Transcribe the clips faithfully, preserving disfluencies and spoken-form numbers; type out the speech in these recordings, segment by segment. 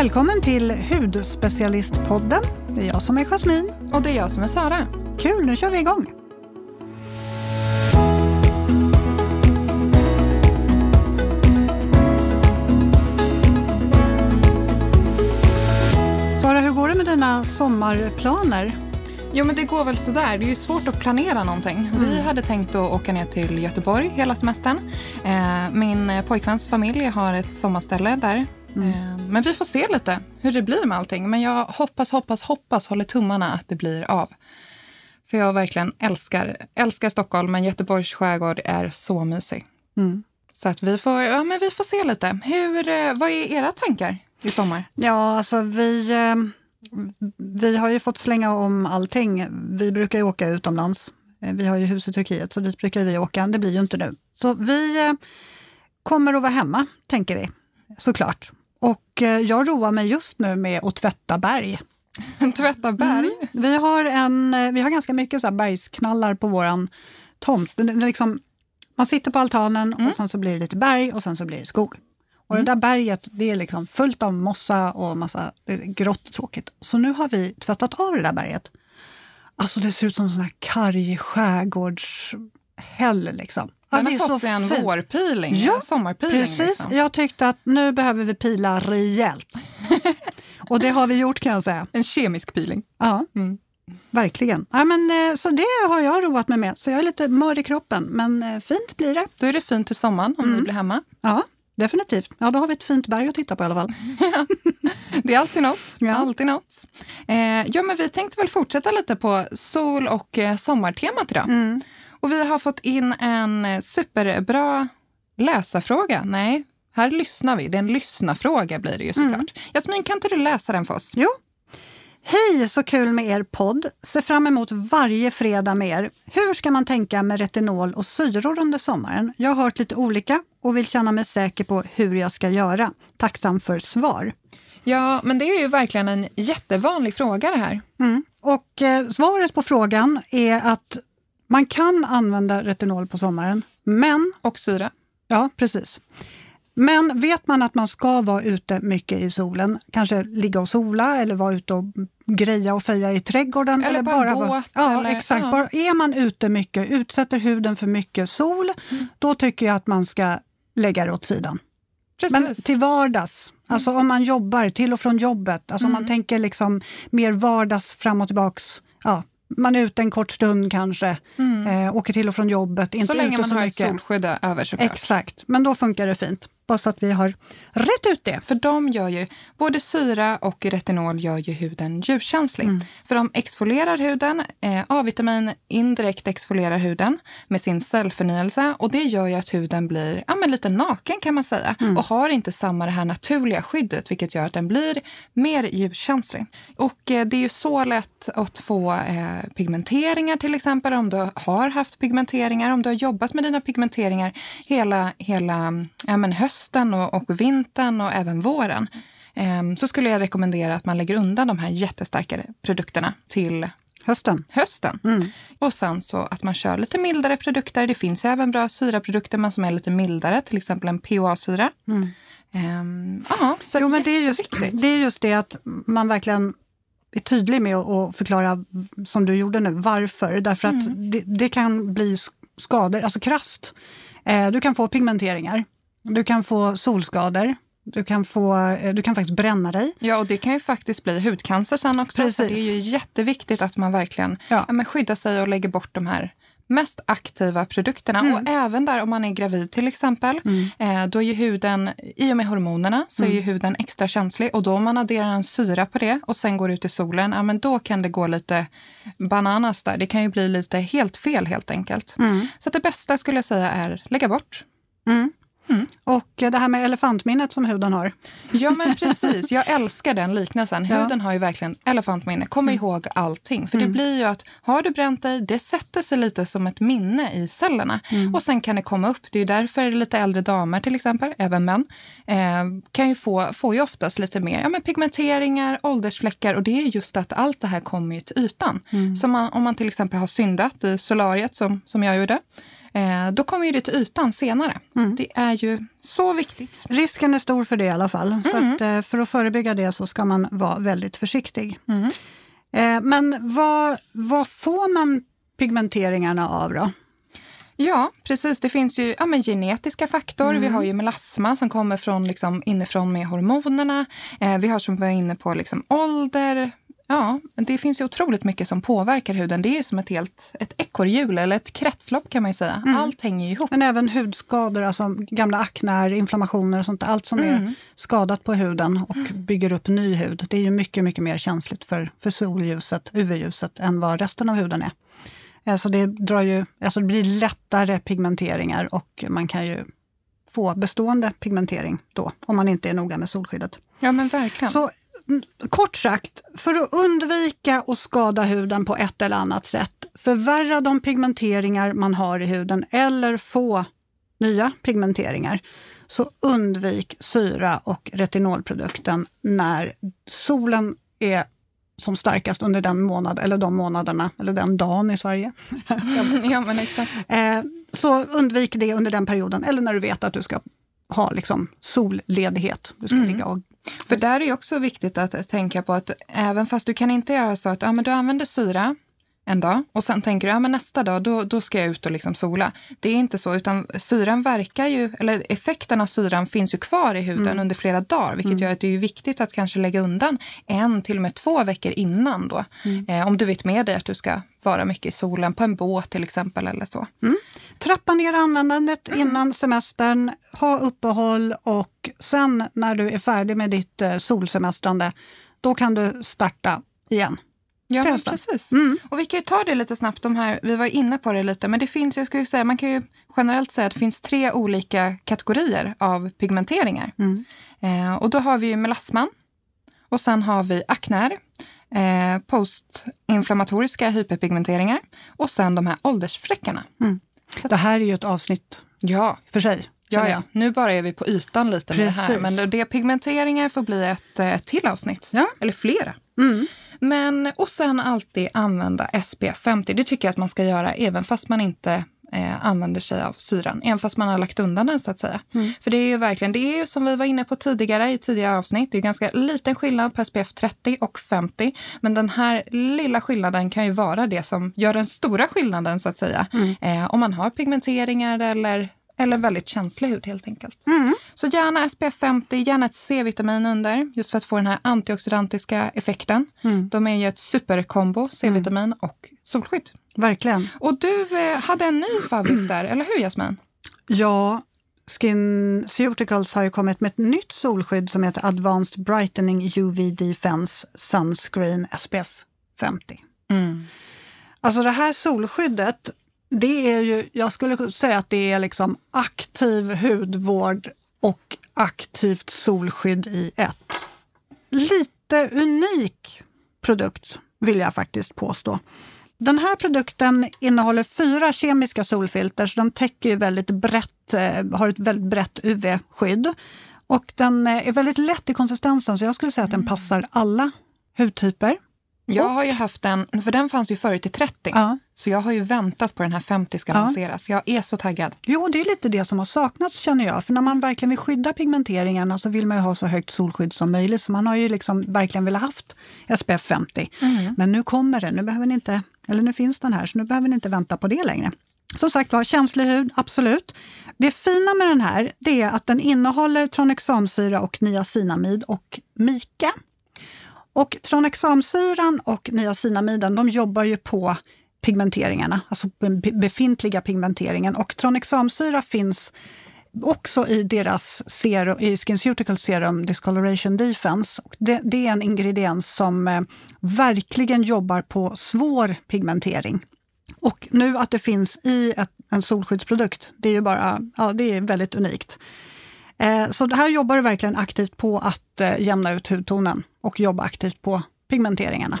Välkommen till Hudspecialistpodden. Det är jag som är Jasmin. Och det är jag som är Sara. Kul, nu kör vi igång. Sara, hur går det med dina sommarplaner? Jo, men det går väl sådär. Det är ju svårt att planera någonting. Mm. Vi hade tänkt att åka ner till Göteborg hela semestern. Eh, min pojkväns familj har ett sommarställe där. Mm. Men vi får se lite hur det blir med allting. Men jag hoppas, hoppas, hoppas, håller tummarna att det blir av. För jag verkligen älskar, älskar Stockholm, men Göteborgs skärgård är så mysig. Mm. Så att vi får, ja, men vi får se lite. Hur, vad är era tankar i sommar? Ja, alltså vi, vi har ju fått slänga om allting. Vi brukar ju åka utomlands. Vi har ju hus i Turkiet, så dit brukar vi åka. Det blir ju inte nu. Så vi kommer att vara hemma, tänker vi. Såklart. Och jag roar mig just nu med att tvätta berg. Tvätta berg? Mm. Vi, har en, vi har ganska mycket så här bergsknallar på våran tomt. Det, det liksom, man sitter på altanen mm. och sen så blir det lite berg och sen så blir det skog. Och mm. det där berget, det är liksom fullt av mossa och massa grått och tråkigt. Så nu har vi tvättat av det där berget. Alltså det ser ut som sån här karg skärgårdshäll liksom. Den har fått sig en fin vårpeeling, ja, en sommarpeeling. Precis, liksom. Jag tyckte att nu behöver vi pila rejält. Och det har vi gjort, kan jag säga. En kemisk peeling. Ja, mm. verkligen. Ja, men, så det har jag roat mig med. Så jag är lite mör i kroppen, men fint blir det. Då är det fint till sommaren om mm. ni blir hemma. Ja, definitivt. Ja, då har vi ett fint berg att titta på i alla fall. Det är alltid något. Ja. Alltid något. Eh, ja, men vi tänkte väl fortsätta lite på sol- och eh, sommartemat idag. Mm. Och vi har fått in en superbra läsarfråga. Nej, här lyssnar vi. Det är en lyssnarfråga blir det ju såklart. Mm. Jasmin, kan inte du läsa den för oss? Jo. Hej, så kul med er podd. Se fram emot varje fredag med er. Hur ska man tänka med retinol och syror under sommaren? Jag har hört lite olika och vill känna mig säker på hur jag ska göra. Tacksam för svar. Ja, men det är ju verkligen en jättevanlig fråga det här. Mm. Och eh, svaret på frågan är att man kan använda retinol på sommaren, men... Och syra. Ja, precis. Men vet man att man ska vara ute mycket i solen, kanske ligga och sola eller vara ute och greja och feja i trädgården. Eller, eller bara båt. Vara, ja, eller, exakt. Ja. Bara, är man ute mycket, utsätter huden för mycket sol, mm. då tycker jag att man ska lägga det åt sidan. Precis. Men till vardags, alltså mm. om man jobbar till och från jobbet, alltså mm. om man tänker liksom mer vardags fram och tillbaks, ja. Man är ute en kort stund kanske, mm. eh, åker till och från jobbet. Inte så länge man så har mycket. Ett solskydd över såklart. Exakt, men då funkar det fint. Bara så att vi har rätt ut det. För de gör ju, både syra och retinol gör ju huden ljuskänslig. Mm. För de exfolierar huden, eh, A-vitamin indirekt exfolierar huden med sin cellförnyelse. Och det gör ju att huden blir ja, men lite naken kan man säga. Mm. Och har inte samma det här naturliga skyddet, vilket gör att den blir mer ljuskänslig. Och eh, det är ju så lätt att få eh, pigmenteringar till exempel. Om du har haft pigmenteringar, om du har jobbat med dina pigmenteringar hela, hela ja, men hösten. Och, och vintern och även våren ehm, så skulle jag rekommendera att man lägger undan de här jättestarka produkterna till hösten. hösten. Mm. Och sen så att man kör lite mildare produkter. Det finns ju även bra syraprodukter men som är lite mildare, till exempel en P O A-syra. Mm. Ehm, aha, så jo, men det är, just, det är just det att man verkligen är tydlig med att förklara som du gjorde nu, varför. Därför att mm. det, det kan bli skador, alltså krast. Eh, du kan få pigmenteringar. Du kan få solskador, du kan, få, du kan faktiskt bränna dig. Ja, och det kan ju faktiskt bli hudcancer sen också. Precis. Så det är ju jätteviktigt att man verkligen ja. Ja, men skyddar sig och lägger bort de här mest aktiva produkterna. Mm. Och även där om man är gravid till exempel, mm. eh, då är ju huden, i och med hormonerna, så mm. är ju huden extra känslig. Och då om man adderar en syra på det och sen går ut i solen, ja men då kan det gå lite bananas där. Det kan ju bli lite helt fel helt enkelt. Mm. Så att det bästa skulle jag säga är lägga bort. Mm. Mm. Och det här med elefantminnet som huden har. Ja men precis, jag älskar den liknelsen. Huden ja. har ju verkligen elefantminne. Kom mm. ihåg allting. För mm. det blir ju att har du bränt dig, det sätter sig lite som ett minne i cellerna. Mm. Och sen kan det komma upp. Det är ju därför lite äldre damer till exempel, även män, eh, kan ju få, få ju oftast lite mer ja, men pigmenteringar, åldersfläckar. Och det är just att allt det här kommer ju till ytan. Mm. Så man, om man till exempel har syndat i solariet som, som jag gjorde. Eh, då kommer ju det till ytan senare. Mm. Så det är ju så viktigt. Risken är stor för det i alla fall. Mm. Så att, eh, för att förebygga det så ska man vara väldigt försiktig. Mm. Eh, men vad, vad får man pigmenteringarna av då? Ja, precis. Det finns ju ja, men genetiska faktorer. Mm. Vi har ju melasma som kommer från, liksom, inifrån med hormonerna. Eh, vi har som vi var inne på liksom, ålder. Ja, det finns ju otroligt mycket som påverkar huden. Det är som ett helt ett ekorrhjul eller ett kretslopp kan man ju säga. Mm. Allt hänger ju ihop. Men även hudskador, alltså gamla aknar, inflammationer och sånt. Allt som mm. är skadat på huden och mm. bygger upp ny hud. Det är ju mycket, mycket mer känsligt för, för solljuset, U V-ljuset än vad resten av huden är. Alltså det, drar ju, alltså det blir lättare pigmenteringar och man kan ju få bestående pigmentering då om man inte är noga med solskyddet. Ja, men verkligen. Så kort sagt, för att undvika att skada huden på ett eller annat sätt, förvärra de pigmenteringar man har i huden eller få nya pigmenteringar, så undvik syra och retinolprodukten när solen är som starkast under den månad eller de månaderna eller den dagen i Sverige. Ja, men exakt. Så undvik det under den perioden eller när du vet att du ska ha liksom solledighet. Du ska mm. ligga och... För där är det också viktigt att tänka på att även fast du kan inte göra så att ja, men du använder syra en dag och sen tänker du ja, men nästa dag då, då ska jag ut och liksom sola. Det är inte så, utan syran verkar ju, eller effekten av syran finns ju kvar i huden mm. under flera dagar, vilket mm. gör att det är viktigt att kanske lägga undan en till och med två veckor innan då. Mm. Eh, om du vet med dig att du ska vara mycket i solen på en båt till exempel eller så. Mm. Trappa ner användandet mm. innan semestern, ha uppehåll och sen när du är färdig med ditt eh, solsemestrande, då kan du starta igen. Ja, men precis. Mm. Och vi kan ju ta det lite snabbt, de här, vi var inne på det lite, men det finns, jag skulle säga, man kan ju generellt säga att det finns tre olika kategorier av pigmenteringar. Mm. Eh, och då har vi ju melasman, och sen har vi aknär, eh, postinflammatoriska hyperpigmenteringar, och sen de här åldersfläckarna. Mm. Det här är ju ett avsnitt ja. för sig. Ja, ja, nu bara är vi på ytan lite med Precis. det här. Men det pigmenteringar får bli ett, ett till avsnitt. Ja. Eller flera. Mm. Men, och sen alltid använda S P F femtio. Det tycker jag att man ska göra även fast man inte eh, använder sig av syran. Även fast man har lagt undan den så att säga. Mm. För det är ju verkligen, det är ju som vi var inne på tidigare i tidigare avsnitt. Det är ganska liten skillnad på S P F trettio och femtio. Men den här lilla skillnaden kan ju vara det som gör den stora skillnaden så att säga. Mm. Eh, om man har pigmenteringar eller... Eller väldigt känslig hud helt enkelt. Mm. Så gärna S P F femtio, gärna ett C-vitamin under. Just för att få den här antioxidantiska effekten. Mm. De är ju ett superkombo, C-vitamin mm. och solskydd. Verkligen. Och du eh, hade en ny favvis där, eller hur Jasmin? Ja, SkinCeuticals har ju kommit med ett nytt solskydd som heter Advanced Brightening U V Defense Sunscreen S P F femtio. Mm. Alltså det här solskyddet... Det är ju, jag skulle säga att det är liksom aktiv hudvård och aktivt solskydd i ett. Lite unik produkt vill jag faktiskt påstå. Den här produkten innehåller fyra kemiska solfilter så de täcker ju väldigt brett, har ett väldigt brett U V-skydd. Och den är väldigt lätt i konsistensen så jag skulle säga att den passar alla hudtyper. Jag har ju haft den, för den fanns ju förut i trettio. Ja. Så jag har ju väntat på den här femtio ska lanseras. Ja. Jag är så taggad. Jo, det är lite det som har saknats känner jag. För när man verkligen vill skydda pigmenteringarna så vill man ju ha så högt solskydd som möjligt. Så man har ju liksom verkligen velat haft S P F femtio. Mm. Men nu kommer den, nu behöver ni inte, eller nu finns den här så nu behöver ni inte vänta på det längre. Som sagt, var känslig hud, absolut. Det fina med den här det är att den innehåller tranexamsyra och niacinamid och mika. Och tranexamsyran och niacinamiden, de jobbar ju på pigmenteringarna, alltså befintliga pigmenteringen. Och tranexamsyra finns också i deras serum, i SkinCeutical Serum Discoloration Defense. Och det, det är en ingrediens som eh, verkligen jobbar på svår pigmentering. Och nu att det finns i ett, en solskyddsprodukt, det är ju bara, ja det är väldigt unikt. Så det här jobbar du verkligen aktivt på att jämna ut hudtonen och jobba aktivt på pigmenteringarna.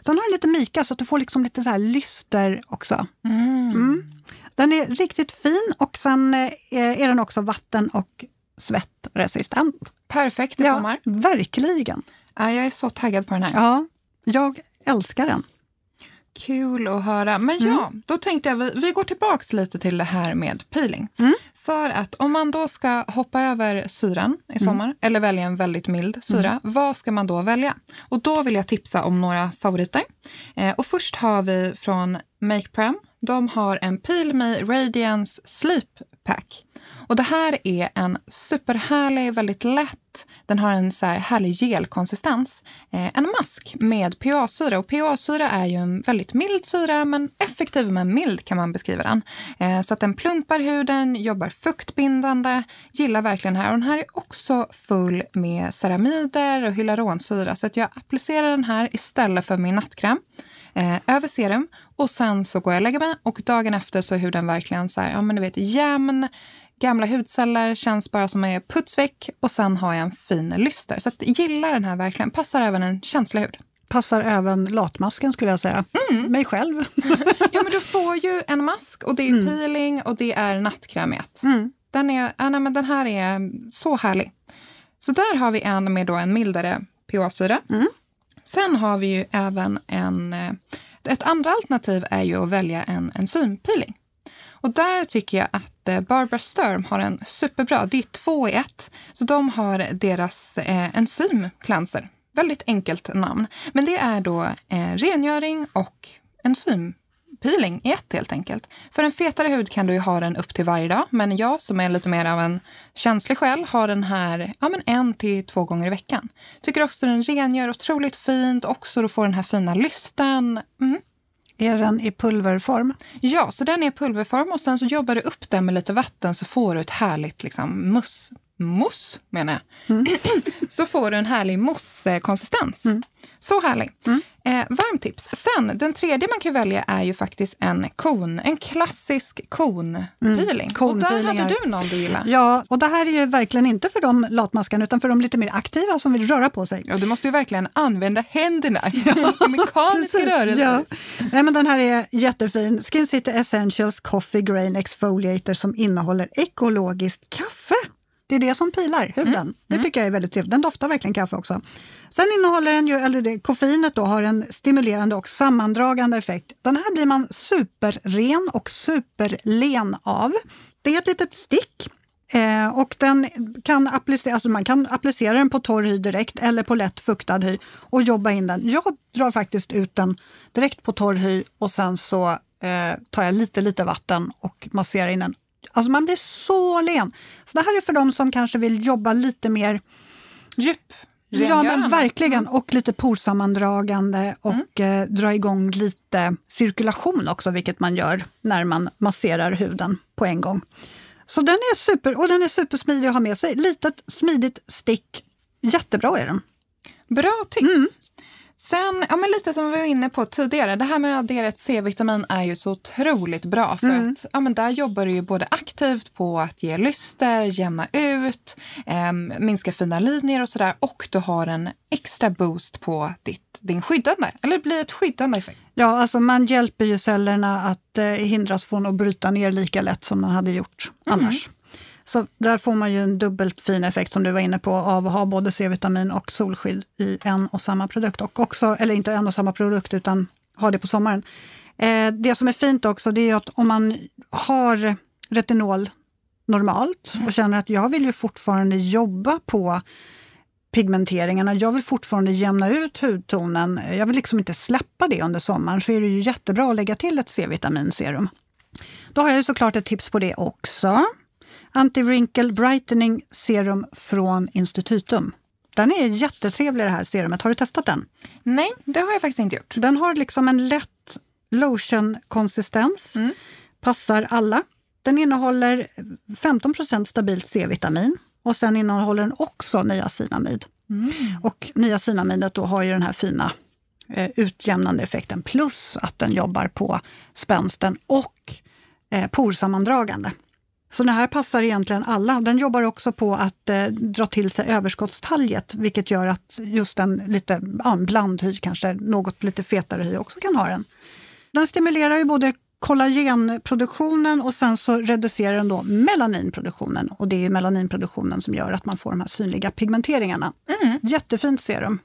Sen har den lite mika så att du får liksom lite så här lyster också. Mm. Mm. Den är riktigt fin och sen är den också vatten- och svettresistent. Perfekt i sommar. Ja, verkligen. Ja, jag är så taggad på den här. Ja, jag älskar den. Kul att höra. Men ja, mm. då tänkte jag vi, vi går tillbaks lite till det här med peeling. Mm. För att om man då ska hoppa över syran i sommar, mm. eller välja en väldigt mild syra, mm. vad ska man då välja? Och då vill jag tipsa om några favoriter. Eh, och först har vi från Make Prem. De har en Peel Me Radiance Sleep Pack. Och det här är en superhärlig, väldigt lätt, den har en så här härlig gelkonsistens. Eh, en mask med P A-syra. Och P A-syra är ju en väldigt mild syra, men effektiv men mild kan man beskriva den. Eh, så att den plumpar huden, jobbar fuktbindande, gillar verkligen den här. Och den här är också full med ceramider och hyaluronsyra. Så att jag applicerar den här istället för min nattkräm. Eh, över serum och sen så går jag och lägger mig och dagen efter så är huden verkligen så här, ja men du vet, jämn, gamla hudceller känns bara som är putsväck och sen har jag en fin lyster. Så att gillar den här verkligen, passar även en känslig hud. Passar även latmasken skulle jag säga. Mm. Mig själv. Ja men du får ju en mask och det är mm. peeling och det är nattkräm i ett. Mm. Den är, ja, nej, men den här är så härlig. Så där har vi en med då en mildare P H A syra. Mm. Sen har vi ju även en, ett andra alternativ är ju att välja en enzympeeling. Och där tycker jag att Barbara Sturm har en superbra, det är två i ett. Så de har deras eh, enzymklanser, väldigt enkelt namn. Men det är då eh, rengöring och enzym. Peeling i ett helt enkelt. För en fetare hud kan du ju ha den upp till varje dag. Men jag som är lite mer av en känslig själ har den här ja, men en till två gånger i veckan. Tycker också den rengör otroligt fint. Också du får den här fina lysten. Mm. Är den i pulverform? Ja, så den är i pulverform. Och sen så jobbar du upp den med lite vatten så får du ett härligt liksom muss. Moss menar jag. Mm. Så får du en härlig mosskonsistens. Mm. Så härlig. Mm. Eh, varmt tips. Sen, den tredje man kan välja är ju faktiskt en kon. En klassisk konpeeling. Mm. Och där hade du någon du gillar. Ja, och det här är ju verkligen inte för de latmaskarna utan för de lite mer aktiva som vill röra på sig. Ja, du måste ju verkligen använda händerna. Ja. Mekaniska rörelser. Ja. Nej, men den här är jättefin. SkinCity Essentials Coffee Grain Exfoliator som innehåller ekologiskt kaffe. Det är det som pilar huden. Mm. Det tycker jag är väldigt trevligt. Den doftar verkligen kaffe också. Sen innehåller den ju, eller det, koffeinet då, har en stimulerande och sammandragande effekt. Den här blir man superren och superlen av. Det är ett litet stick. Eh, och den kan applicera, alltså man kan applicera den på torr hy direkt eller på lätt fuktad hy och jobba in den. Jag drar faktiskt ut den direkt på torr hy och sen så eh, tar jag lite, lite vatten och masserar in den. Alltså man blir så len. Så det här är för dem som kanske vill jobba lite mer djup. Ja men verkligen. Och lite porsammandragande och mm. eh, dra igång lite cirkulation också. Vilket man gör när man masserar huden på en gång. Så den är super och den är supersmidig att ha med sig. Litet smidigt stick. Jättebra är den. Bra tips. Mm. Sen, ja men lite som vi var inne på tidigare, det här med att addera ett C-vitamin är ju så otroligt bra för mm. att ja men där jobbar du ju både aktivt på att ge lyster, jämna ut, eh, minska fina linjer och sådär och du har en extra boost på ditt, din skyddande, eller det blir ett skyddande effekt. Ja alltså man hjälper ju cellerna att eh, hindras från att bryta ner lika lätt som man hade gjort mm. annars. Så där får man ju en dubbelt fin effekt som du var inne på av att ha både C-vitamin och solskydd i en och samma produkt. Och också, eller inte en och samma produkt utan ha det på sommaren. Eh, det som är fint också det är att om man har retinol normalt och känner att jag vill ju fortfarande jobba på pigmenteringarna. Jag vill fortfarande jämna ut hudtonen. Jag vill liksom inte släppa det under sommaren så är det ju jättebra att lägga till ett C-vitaminserum. Då har jag ju såklart ett tips på det också. Anti-Wrinkle Brightening Serum från Institutum. Den är jättetrevlig det här serumet. Har du testat den? Nej, det har jag faktiskt inte gjort. Den har liksom en lätt lotion-konsistens. Mm. Passar alla. Den innehåller femton procent stabilt C-vitamin. Och sen innehåller den också niacinamid. Mm. Och niacinamidet då har ju den här fina eh, utjämnande effekten. Plus att den jobbar på spänsten och eh, porsammandragande. Så den här passar egentligen alla. Den jobbar också på att eh, dra till sig överskottstaljet. Vilket gör att just en lite ja, blandhy kanske, något lite fetare hy också kan ha den. Den stimulerar ju både kollagenproduktionen och sen så reducerar den då melaninproduktionen. Och det är ju melaninproduktionen som gör att man får de här synliga pigmenteringarna. Mm. Jättefint serum.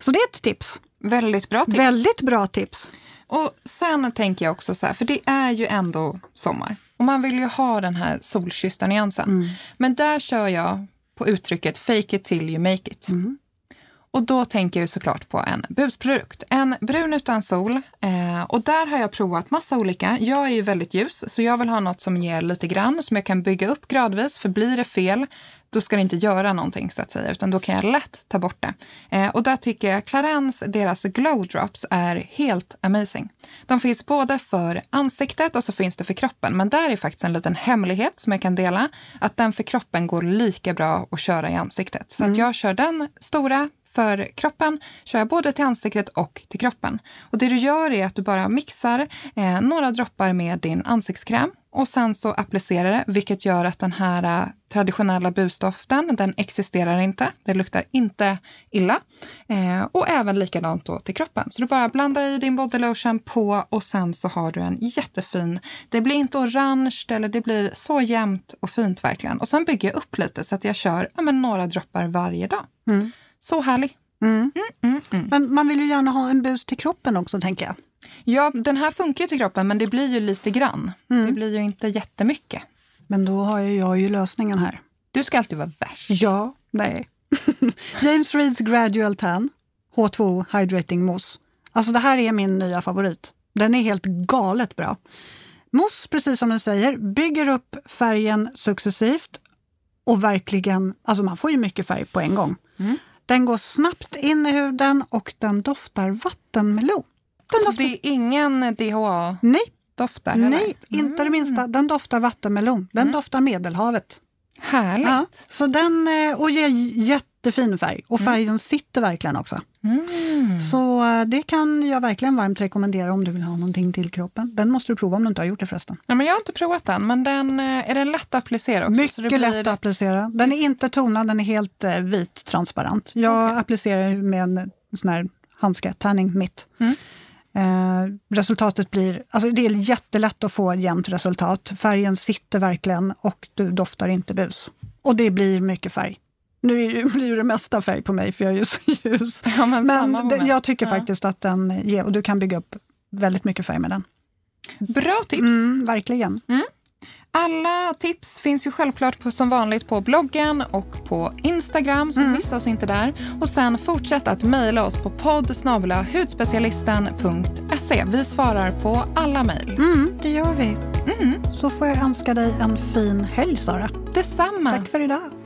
Så det är ett tips. Väldigt bra tips. Väldigt bra tips. Och sen tänker jag också så här, för det är ju ändå sommar. Och man vill ju ha den här solkyssta nyansen. Mm. Men där kör jag på uttrycket fake it till you make it. Mm. Och då tänker jag såklart på en busprodukt. En brun utan sol. Eh, och där har jag provat massa olika. Jag är ju väldigt ljus så jag vill ha något som ger lite grann. Som jag kan bygga upp gradvis. För blir det fel, då ska det inte göra någonting så att säga. Utan då kan jag lätt ta bort det. Eh, och där tycker jag Clarins, deras glow drops är helt amazing. De finns både för ansiktet och så finns det för kroppen. Men där är faktiskt en liten hemlighet som jag kan dela. Att den för kroppen går lika bra att köra i ansiktet. Så mm. att jag kör den stora. För kroppen kör jag både till ansiktet och till kroppen. Och det du gör är att du bara mixar eh, några droppar med din ansiktskräm. Och sen så applicerar det, vilket gör att den här eh, traditionella busdoften, den existerar inte. Det luktar inte illa. Eh, och även likadant då till kroppen. Så du bara blandar i din body lotion på och sen så har du en jättefin. Det blir inte orange eller det blir så jämnt och fint verkligen. Och sen bygger jag upp lite så att jag kör ja, men några droppar varje dag. Mm. Så härlig. Mm. Mm, mm, mm. Men man vill ju gärna ha en bus till kroppen också, tänker jag. Ja, den här funkar ju till kroppen, men det blir ju lite grann. Mm. Det blir ju inte jättemycket. Men då har ju jag ju lösningen här. Du ska alltid vara värst. Ja, nej. James Reed's Gradual Tan H två Hydrating Moss. Alltså det här är min nya favorit. Den är helt galet bra. Moss, precis som du säger, bygger upp färgen successivt. Och verkligen, alltså man får ju mycket färg på en gång. Mm. Den går snabbt in i huden och den doftar vattenmelon. Den alltså doftar... det är ingen D H A? Nej. Doftar, eller? Nej, inte mm. det minsta. Den doftar vattenmelon. Den mm. doftar Medelhavet. Härligt. Ja, så den, och ger jättefin färg. Och färgen mm. sitter verkligen också. Mm. Så det kan jag verkligen varmt rekommendera om du vill ha någonting till kroppen. Den måste du prova om du inte har gjort det förresten. Ja, men jag har inte provat den, men den, är den lätt att applicera också? Mycket så det blir... lätt att applicera. Den är inte tonad, den är helt vit, transparent. Jag okay. applicerar med en sån här handska, tanning mitt. Mm. Eh, resultatet blir, alltså det är jättelätt att få jämnt resultat. Färgen sitter verkligen och du doftar inte bus. Och det blir mycket färg. Nu blir ju det mesta färg på mig för jag är ju så ljus. Ja, men men det, jag tycker ja. faktiskt att den ger, och du kan bygga upp väldigt mycket färg med den. Bra tips! Mm, verkligen. Mm. Alla tips finns ju självklart på, som vanligt på bloggen och på Instagram, så mm. missa oss inte där. Och sen fortsätt att mejla oss på podd snabel-a hudspecialisten punkt se. Vi svarar på alla mejl. Mm, det gör vi. Mm. Så får jag önska dig en fin helg, Sara. Detsamma! Tack för idag!